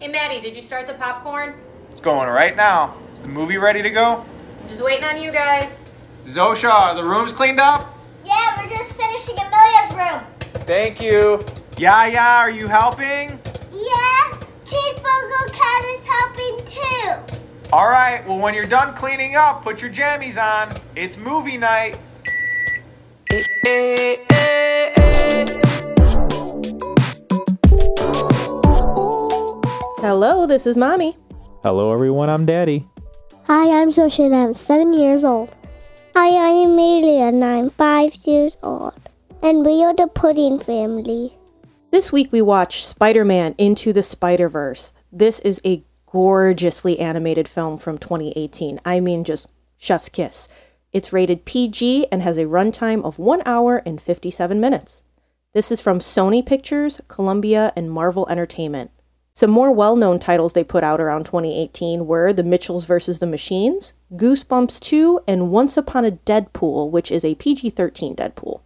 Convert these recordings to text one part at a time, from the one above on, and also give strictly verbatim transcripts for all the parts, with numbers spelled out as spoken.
Hey Maddie, did you start the popcorn? It's going right now. Is the movie ready to go? I'm just waiting on you guys. Zosha, are the rooms cleaned up? Yeah, we're just finishing Amelia's room. Thank you. Yaya, are you helping? Yes, Chief Bogle Cat is helping too. All right, well when you're done cleaning up, put your jammies on. It's movie night. Hello, this is Mommy. Hello everyone, I'm Daddy. Hi, I'm Zosha and I'm seven years old. Hi, I'm Amelia and I'm five years old. And we are the Pudding Family. This week we watched Spider-Man: Into the Spider-Verse. This is a gorgeously animated film from twenty eighteen. I mean, just chef's kiss. It's rated P G and has a runtime of one hour and fifty-seven minutes. This is from Sony Pictures, Columbia, and Marvel Entertainment. Some more well-known titles they put out around twenty eighteen were The Mitchells versus the Machines, Goosebumps two, and Once Upon a Deadpool, which is a P G thirteen Deadpool.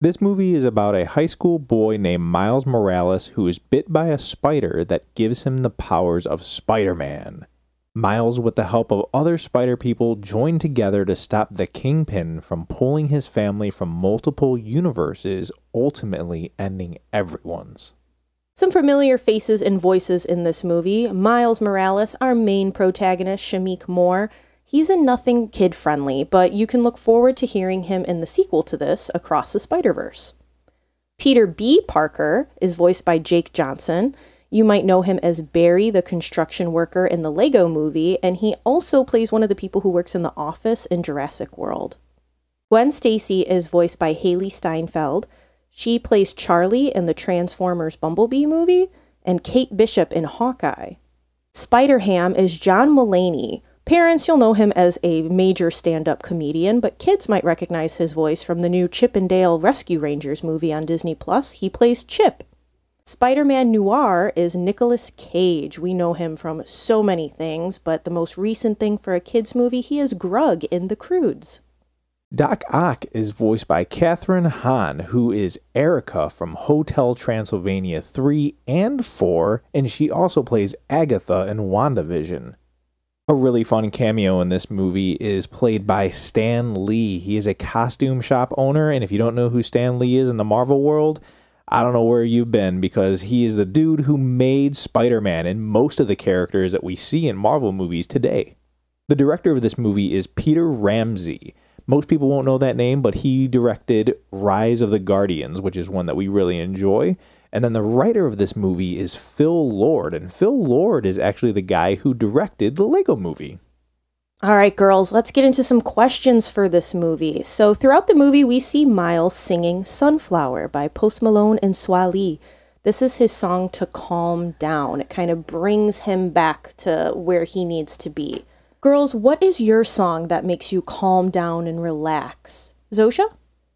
This movie is about a high school boy named Miles Morales who is bit by a spider that gives him the powers of Spider-Man. Miles, with the help of other spider people, join together to stop the Kingpin from pulling his family from multiple universes, ultimately ending everyone's. Some familiar faces and voices in this movie. Miles Morales, our main protagonist, Shameik Moore. He's in nothing kid-friendly, but you can look forward to hearing him in the sequel to this, Across the Spider-Verse. Peter B. Parker is voiced by Jake Johnson. You might know him as Barry, the construction worker in the Lego movie, and he also plays one of the people who works in the office in Jurassic World. Gwen Stacy is voiced by Haley Steinfeld. She plays Charlie in the Transformers Bumblebee movie, and Kate Bishop in Hawkeye. Spider-Ham is John Mulaney. Parents, you'll know him as a major stand-up comedian, but kids might recognize his voice from the new Chip and Dale Rescue Rangers movie on Disney Plus. He plays Chip. Spider-Man Noir is Nicolas Cage. We know him from so many things, but the most recent thing for a kids movie, he is Grug in The Croods. Doc Ock is voiced by Katherine Hahn, who is Erica from Hotel Transylvania three and four, and she also plays Agatha in WandaVision. A really fun cameo in this movie is played by Stan Lee. He is a costume shop owner, and if you don't know who Stan Lee is in the Marvel world, I don't know where you've been, because he is the dude who made Spider-Man and most of the characters that we see in Marvel movies today. The director of this movie is Peter Ramsey. Most people won't know that name, but he directed Rise of the Guardians, which is one that we really enjoy. And then the writer of this movie is Phil Lord, and Phil Lord is actually the guy who directed the Lego movie. All right, girls, let's get into some questions for this movie. So throughout the movie, we see Miles singing Sunflower by Post Malone and Swae Lee. This is his song to calm down. It kind of brings him back to where he needs to be. Girls, what is your song that makes you calm down and relax? Zosha?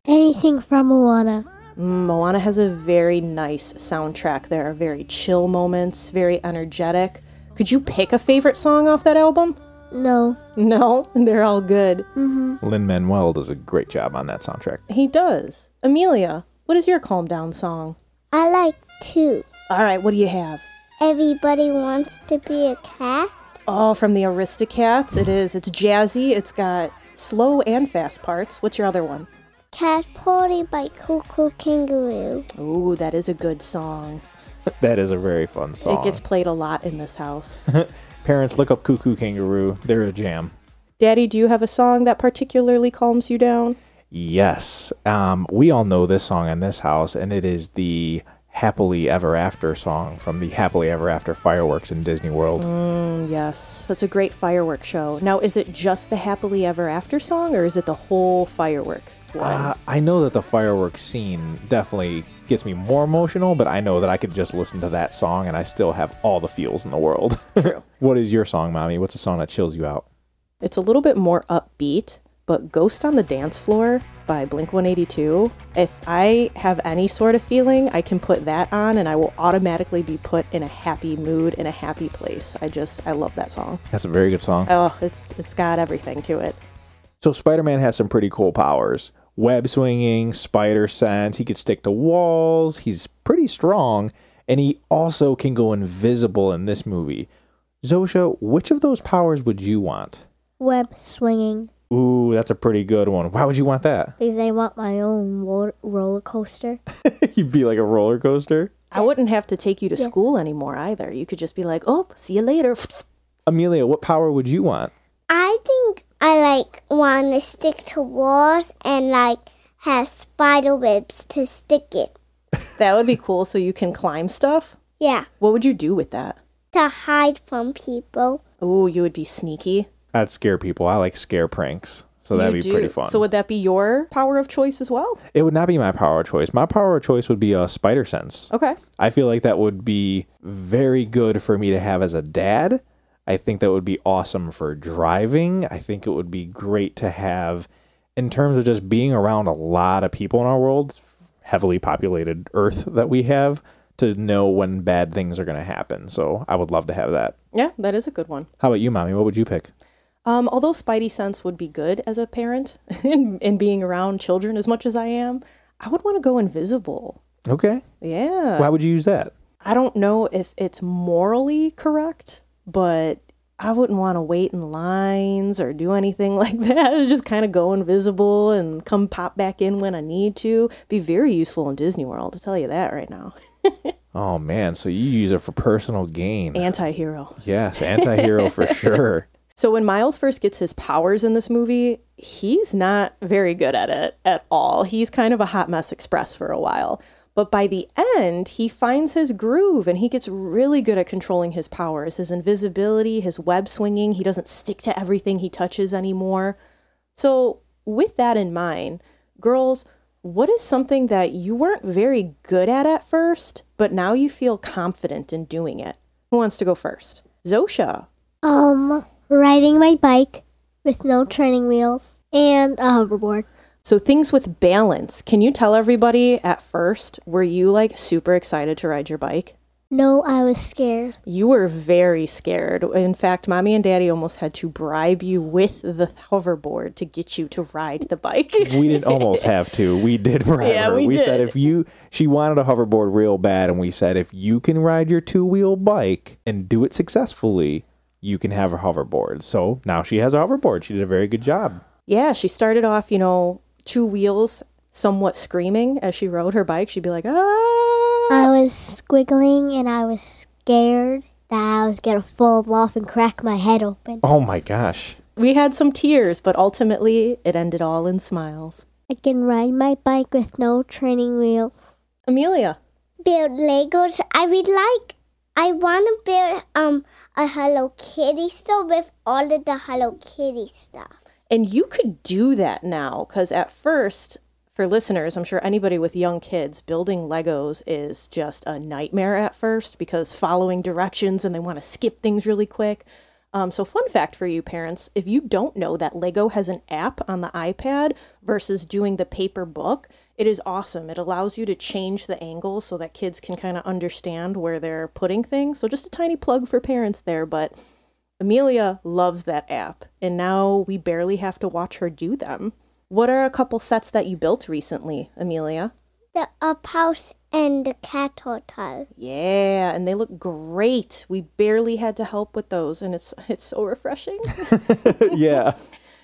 Anything from Moana. Moana has a very nice soundtrack. There are very chill moments, very energetic. Could you pick a favorite song off that album? No. No? They're all good. Mm-hmm. Lin-Manuel does a great job on that soundtrack. He does. Amelia, what is your calm down song? I like two. All right, what do you have? Everybody Wants to Be a Cat. Oh, from the Aristocats. It is. It's jazzy. It's got slow and fast parts. What's your other one? Cat Party by Cuckoo Kangaroo. Ooh, that is a good song. That is a very fun song. It gets played a lot in this house. Parents, look up Cuckoo Kangaroo. They're a jam. Daddy, do you have a song that particularly calms you down? Yes. Um, we all know this song in this house, and it is the Happily Ever After song from the Happily Ever After fireworks in Disney World. Mm, yes, that's a great fireworks show. Now, is it just the Happily Ever After song, or is it the whole fireworks one? Uh, I know that the fireworks scene definitely gets me more emotional, but I know that I could just listen to that song and I still have all the feels in the world. True. What is your song, Mommy? What's a song that chills you out? It's a little bit more upbeat, but Ghost on the Dance Floor by Blink one eighty-two, if I have any sort of feeling, I can put that on and I will automatically be put in a happy mood, in a happy place. I just, I love that song. That's a very good song. Oh, it's it's got everything to it. So Spider-Man has some pretty cool powers. Web swinging, spider sense, he could stick to walls, he's pretty strong, And he also can go invisible in this movie. Zosha, which of those powers would you want? Web swinging. Ooh, that's a pretty good one. Why would you want that? Because I want my own ro- roller coaster. You'd be like a roller coaster? I wouldn't have to take you to yeah. school anymore either. You could just be like, oh, see you later. Amelia, what power would you want? I think I like want to stick to walls and like have spider webs to stick it. That would be cool, so you can climb stuff? Yeah. What would you do with that? To hide from people. Oh, you would be sneaky. I'd scare people. I like scare pranks. So you that'd be do. pretty fun. So would that be your power of choice as well? It would not be my power of choice. My power of choice would be a spider sense. Okay. I feel like that would be very good for me to have as a dad. I think that would be awesome for driving. I think it would be great to have in terms of just being around a lot of people in our world, heavily populated Earth that we have, to know when bad things are going to happen. So I would love to have that. Yeah, that is a good one. How about you, Mommy? What would you pick? Um, although Spidey Sense would be good as a parent and, and being around children as much as I am, I would want to go invisible. Okay. Yeah. Why would you use that? I don't know if it's morally correct, but I wouldn't want to wait in lines or do anything like that. I just kind of go invisible and come pop back in when I need to. Be very useful in Disney World, I'll tell you that right now. Oh, man. So you use it for personal gain. Anti-hero. Yes, anti-hero for sure. So when Miles first gets his powers in this movie, he's not very good at it at all. He's kind of a hot mess express for a while. But by the end, he finds his groove and he gets really good at controlling his powers, his invisibility, his web swinging. He doesn't stick to everything he touches anymore. So with that in mind, girls, what is something that you weren't very good at at first, but now you feel confident in doing it? Who wants to go first? Zosha. Um, riding my bike with no training wheels and a hoverboard. So things with balance. Can you tell everybody at first, were you like super excited to ride your bike? No, I was scared. You were very scared. In fact, Mommy and Daddy almost had to bribe you with the hoverboard to get you to ride the bike. We didn't almost have to. We did bribe yeah, her. We, we did. said if you, she wanted a hoverboard real bad. And we said, if you can ride your two-wheel bike and do it successfully, you can have a hoverboard. So now she has a hoverboard. She did a very good job. Yeah, she started off, you know, two wheels, somewhat screaming as she rode her bike. She'd be like, ah! I was squiggling and I was scared that I was going to fall off and crack my head open. Oh my gosh. We had some tears, but ultimately it ended all in smiles. I can ride my bike with no training wheels. Amelia. Build Legos. I would like, I want to build um a Hello Kitty store with all of the Hello Kitty stuff. And you could do that now, because at first, for listeners, I'm sure anybody with young kids, building Legos is just a nightmare at first because following directions and they want to skip things really quick. Um, so fun fact for you parents, if you don't know that Lego has an app on the iPad versus doing the paper book, it is awesome. It allows you to change the angle so that kids can kind of understand where they're putting things. So just a tiny plug for parents there, but Amelia loves that app, and now we barely have to watch her do them. What are a couple sets that you built recently, Amelia? The Up House and the Cat Hotel. Yeah, and they look great. We barely had to help with those, and it's it's so refreshing. Yeah.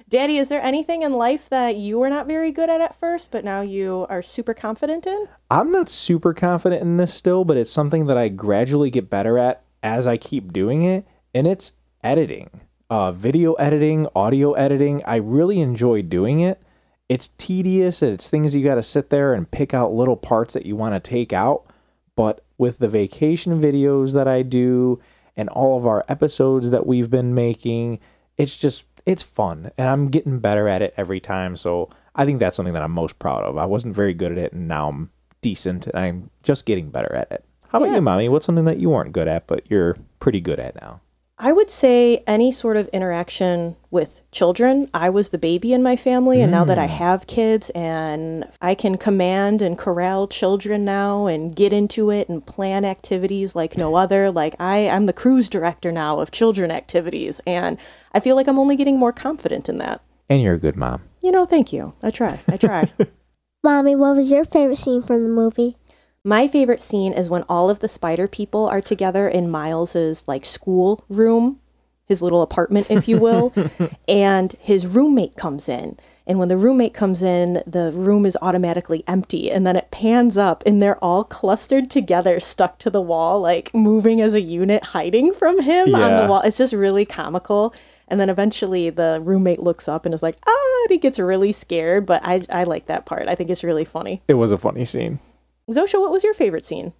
Daddy, is there anything in life that you were not very good at at first, but now you are super confident in? I'm not super confident in this still, but it's something that I gradually get better at as I keep doing it, and it's editing, uh, video editing, audio editing. I really enjoy doing it. It's tedious. It's things you got to sit there and pick out little parts that you want to take out. But with the vacation videos that I do and all of our episodes that we've been making, it's just, it's fun. And I'm getting better at it every time. So I think that's something that I'm most proud of. I wasn't very good at it, and now I'm decent, and I'm just getting better at it. How about yeah. you, Mommy? What's something that you weren't good at, but you're pretty good at now? I would say any sort of interaction with children. I was the baby in my family, and mm. now that I have kids and I can command and corral children now and get into it and plan activities like no other, like I, I'm the cruise director now of children activities, and I feel like I'm only getting more confident in that. And you're a good mom. You know, thank you. I try. I try. Mommy, what was your favorite scene from the movie? My favorite scene is when all of the spider people are together in Miles's like school room, his little apartment, if you will, and his roommate comes in. And when the roommate comes in, the room is automatically empty. And then it pans up and they're all clustered together, stuck to the wall, like moving as a unit, hiding from him yeah. on the wall. It's just really comical. And then eventually the roommate looks up and is like, ah, and he gets really scared. But I, I like that part. I think it's really funny. It was a funny scene. Zosha, what was your favorite scene?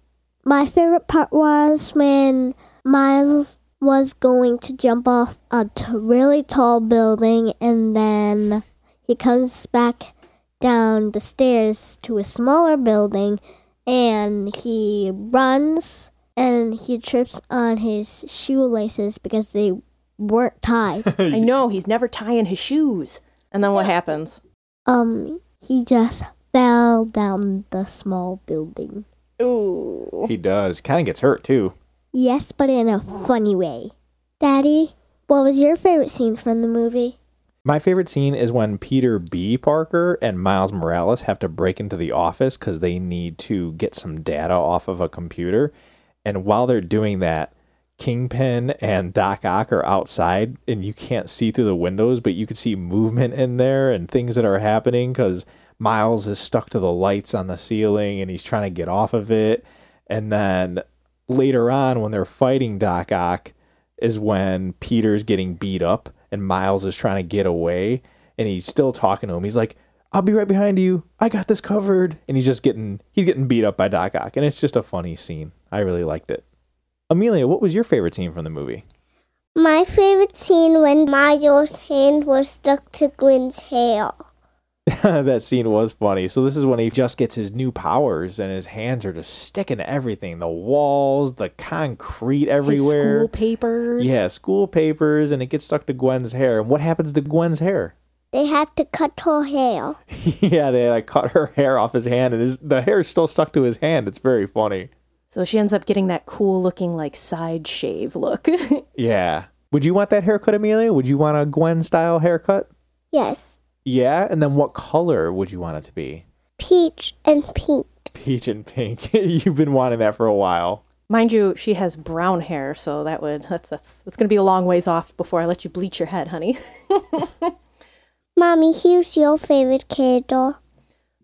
My favorite part was when Miles was going to jump off a t- really tall building and then... he comes back down the stairs to a smaller building, and he runs, and he trips on his shoelaces because they weren't tied. I know, he's never tying his shoes. And then what happens? Um, he just fell down the small building. Ooh. He does. Kind of gets hurt, too. Yes, but in a funny way. Daddy, what was your favorite scene from the movie? My favorite scene is when Peter B. Parker and Miles Morales have to break into the office because they need to get some data off of a computer. And while they're doing that, Kingpin and Doc Ock are outside, and you can't see through the windows, but you can see movement in there and things that are happening because Miles is stuck to the lights on the ceiling, and he's trying to get off of it. And then later on, when they're fighting Doc Ock, is when Peter's getting beat up. And Miles is trying to get away, and he's still talking to him. He's like, I'll be right behind you. I got this covered. And he's just getting, he's getting beat up by Doc Ock, and it's just a funny scene. I really liked it. Amelia, what was your favorite scene from the movie? My favorite scene when Miles' hand was stuck to Gwen's hair. That scene was funny. So this is when he just gets his new powers, and his hands are just sticking to everything. The walls, the concrete everywhere. His school papers. Yeah, school papers, and it gets stuck to Gwen's hair. And what happens to Gwen's hair? They had to cut her hair. Yeah, they like, cut her hair off his hand, and his, the hair is still stuck to his hand. It's very funny. So she ends up getting that cool-looking, like, side shave look. Yeah. Would you want that haircut, Amelia? Would you want a Gwen-style haircut? Yes. Yeah, and then what color would you want it to be? Peach and pink. Peach and pink. You've been wanting that for a while. Mind you, she has brown hair, so that would that's that's it's gonna be a long ways off before I let you bleach your head, honey. Mommy, who's your favorite character?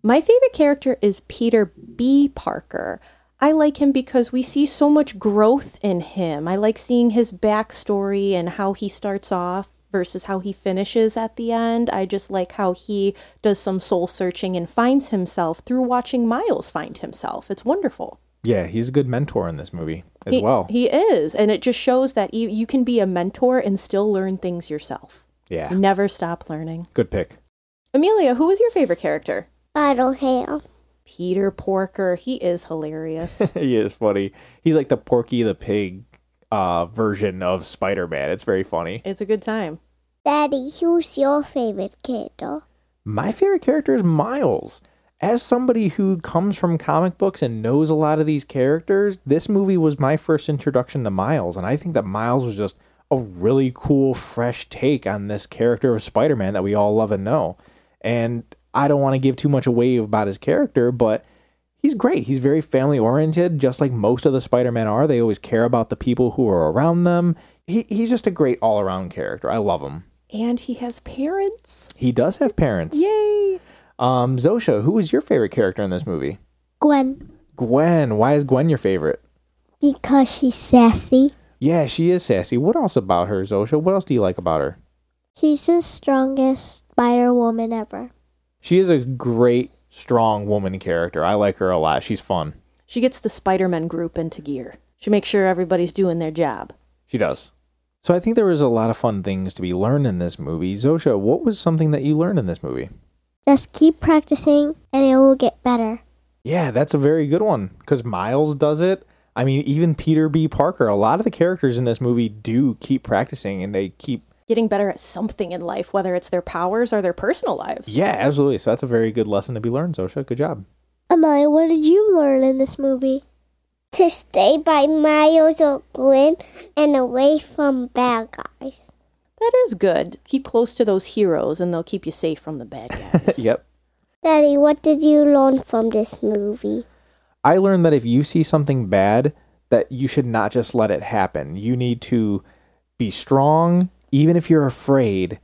My favorite character is Peter B. Parker. I like him because we see so much growth in him. I like seeing his backstory and how he starts off versus how he finishes at the end. I just like how he does some soul searching and finds himself through watching Miles find himself. It's wonderful. Yeah, he's a good mentor in this movie as he, well. He is. And it just shows that you, you can be a mentor and still learn things yourself. Yeah. Never stop learning. Good pick. Amelia, who is your favorite character? I don't have. Peter Porker. He is hilarious. He is funny. He's like the Porky the Pig uh version of Spider-Man. It's very funny. It's a good time. Daddy, who's your favorite character? My favorite character is Miles. As somebody who comes from comic books and knows a lot of these characters, this movie was my first introduction to Miles, and I think that Miles was just a really cool, fresh take on this character of Spider-Man that we all love and know. And I don't want to give too much away about his character, but he's great. He's very family-oriented, just like most of the Spider-Men are. They always care about the people who are around them. He He's just a great all-around character. I love him. And he has parents. He does have parents. Yay! Um, Zosha, who is your favorite character in this movie? Gwen. Gwen. Why is Gwen your favorite? Because she's sassy. Yeah, she is sassy. What else about her, Zosha? What else do you like about her? She's the strongest Spider-Woman ever. She is a great strong woman character. I like her a lot. She's fun. She gets the Spider-Man group into gear. She makes sure everybody's doing their job. She does. So I think there was a lot of fun things to be learned in this movie. Zosha, what was something that you learned in this movie? Just keep practicing and it will get better. Yeah, that's a very good one because Miles does it. I mean, even Peter B. Parker, a lot of the characters in this movie do keep practicing and they keep getting better at something in life, whether it's their powers or their personal lives. Yeah, absolutely. So that's a very good lesson to be learned, Zosha. Good job. Amelia, what did you learn in this movie? To stay by Miles or Gwen and away from bad guys. That is good. Keep close to those heroes and they'll keep you safe from the bad guys. Yep. Daddy, what did you learn from this movie? I learned that if you see something bad, that you should not just let it happen. You need to be strong, even if you're afraid,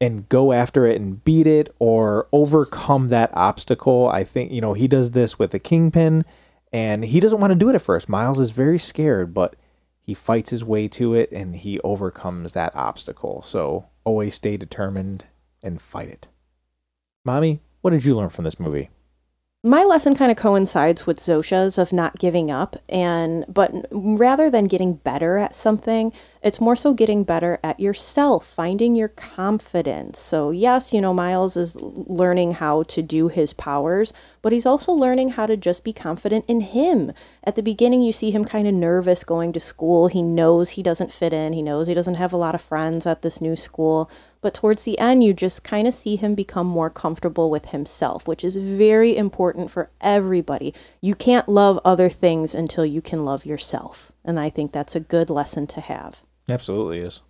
and go after it and beat it or overcome that obstacle. I think, you know, he does this with the Kingpin, and he doesn't want to do it at first. Miles is very scared, but he fights his way to it and he overcomes that obstacle. So always stay determined and fight it. Mommy, what did you learn from this movie? My lesson kind of coincides with Zosha's of not giving up, and but rather than getting better at something, it's more so getting better at yourself, finding your confidence. So yes, you know, Miles is learning how to do his powers, but he's also learning how to just be confident in him. At the beginning, you see him kind of nervous going to school. He knows he doesn't fit in. He knows he doesn't have a lot of friends at this new school. But towards the end, you just kind of see him become more comfortable with himself, which is very important for everybody. You can't love other things until you can love yourself. And I think that's a good lesson to have. Absolutely is.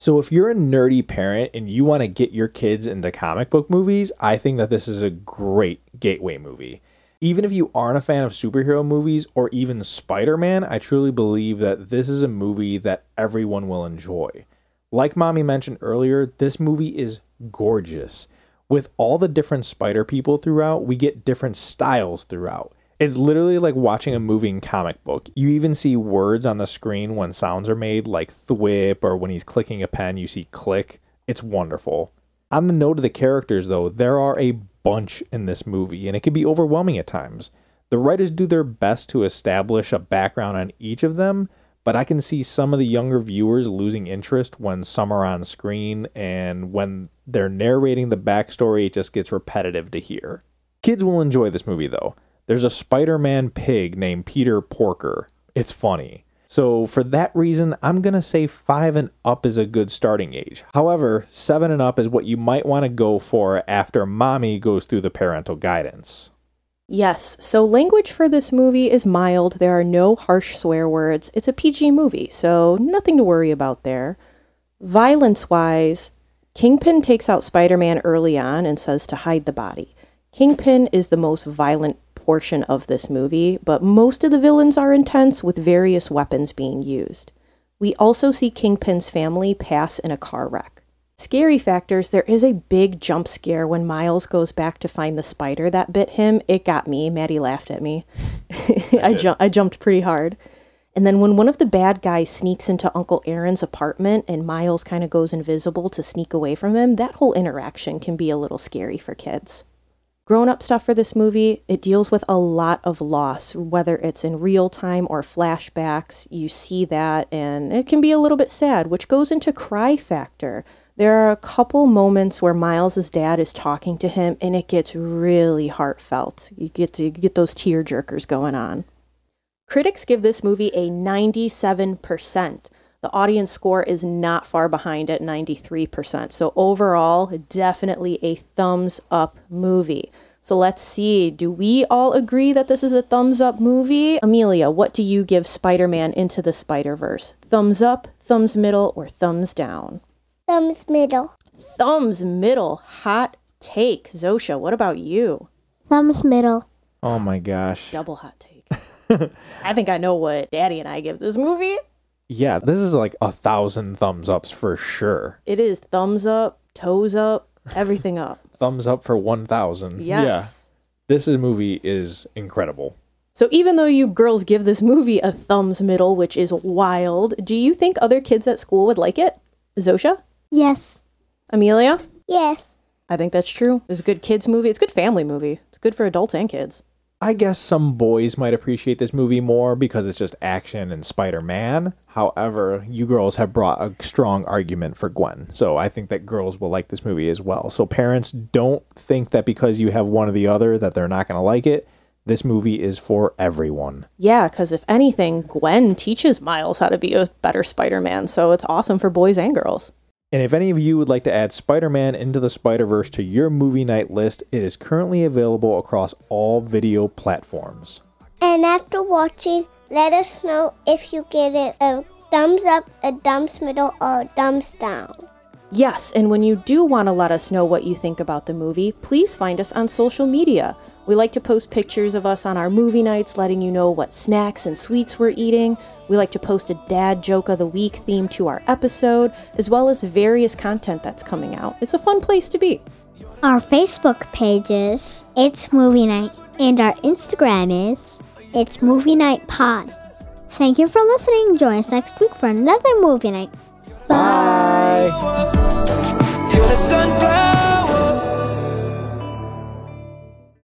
So if you're a nerdy parent and you want to get your kids into comic book movies, I think that this is a great gateway movie. Even if you aren't a fan of superhero movies or even Spider-Man, I truly believe that this is a movie that everyone will enjoy. Like Mommy mentioned earlier, this movie is gorgeous. With all the different spider people throughout, we get different styles throughout. It's literally like watching a moving comic book. You even see words on the screen when sounds are made, like thwip, or when he's clicking a pen, you see click. It's wonderful. On the note of the characters, though, there are a bunch in this movie, and it can be overwhelming at times. The writers do their best to establish a background on each of them, but I can see some of the younger viewers losing interest when some are on screen, and when they're narrating the backstory, it just gets repetitive to hear. Kids will enjoy this movie, though. There's a Spider-Man pig named Peter Porker. It's funny. So for that reason, I'm going to say five and up is a good starting age. However, seven and up is what you might want to go for after Mommy goes through the parental guidance. Yes, so language for this movie is mild. There are no harsh swear words. It's a P G movie, so nothing to worry about there. Violence-wise, Kingpin takes out Spider-Man early on and says to hide the body. Kingpin is the most violent portion of this movie, but most of the villains are intense with various weapons being used. We also see Kingpin's family pass in a car wreck. Scary factors, there is a big jump scare when Miles goes back to find the spider that bit him. It got me. Maddie laughed at me. I, I, ju- I jumped pretty hard. And then when one of the bad guys sneaks into Uncle Aaron's apartment and Miles kind of goes invisible to sneak away from him, that whole interaction can be a little scary for kids. Grown-up stuff for this movie, it deals with a lot of loss, whether it's in real time or flashbacks. You see that, and it can be a little bit sad, which goes into cry factor. There are a couple moments where Miles's dad is talking to him, and it gets really heartfelt. You get to you get those tear jerkers going on. Critics give this movie a ninety-seven percent. The audience score is not far behind at ninety-three percent. So overall, definitely a thumbs up movie. So let's see, do we all agree that this is a thumbs up movie? Amelia, what do you give Spider-Man Into the Spider-Verse? Thumbs up, thumbs middle, or thumbs down? Thumbs middle. Thumbs middle. Hot take. Zosha, what about you? Thumbs middle. Oh my gosh. Double hot take. I think I know what Daddy and I give this movie. Yeah, this is like a thousand thumbs ups for sure. It is thumbs up, toes up, everything up. Thumbs up for one thousand. Yes. Yeah. This is, movie is incredible. So even though you girls give this movie a thumbs middle, which is wild, do you think other kids at school would like it? Zosha? Yes. Amelia? Yes. I think that's true. It's a good kids movie. It's a good family movie. It's good for adults and kids. I guess some boys might appreciate this movie more because it's just action and Spider-Man. However, you girls have brought a strong argument for Gwen. So I think that girls will like this movie as well. So parents, don't think that because you have one or the other that they're not going to like it. This movie is for everyone. Yeah, because if anything, Gwen teaches Miles how to be a better Spider-Man. So it's awesome for boys and girls. And if any of you would like to add Spider-Man Into the Spider-Verse to your movie night list, it is currently available across all video platforms. And after watching, let us know if you get it a thumbs up, a thumbs middle, or a thumbs down. Yes, and when you do want to let us know what you think about the movie, please find us on social media. We like to post pictures of us on our movie nights, letting you know what snacks and sweets we're eating. We like to post a dad joke of the week theme to our episode, as well as various content that's coming out. It's a fun place to be. Our Facebook page is It's Movie Night, and our Instagram is It's Movie Night Pod. Thank you for listening. Join us next week for another movie night. Bye. Bye.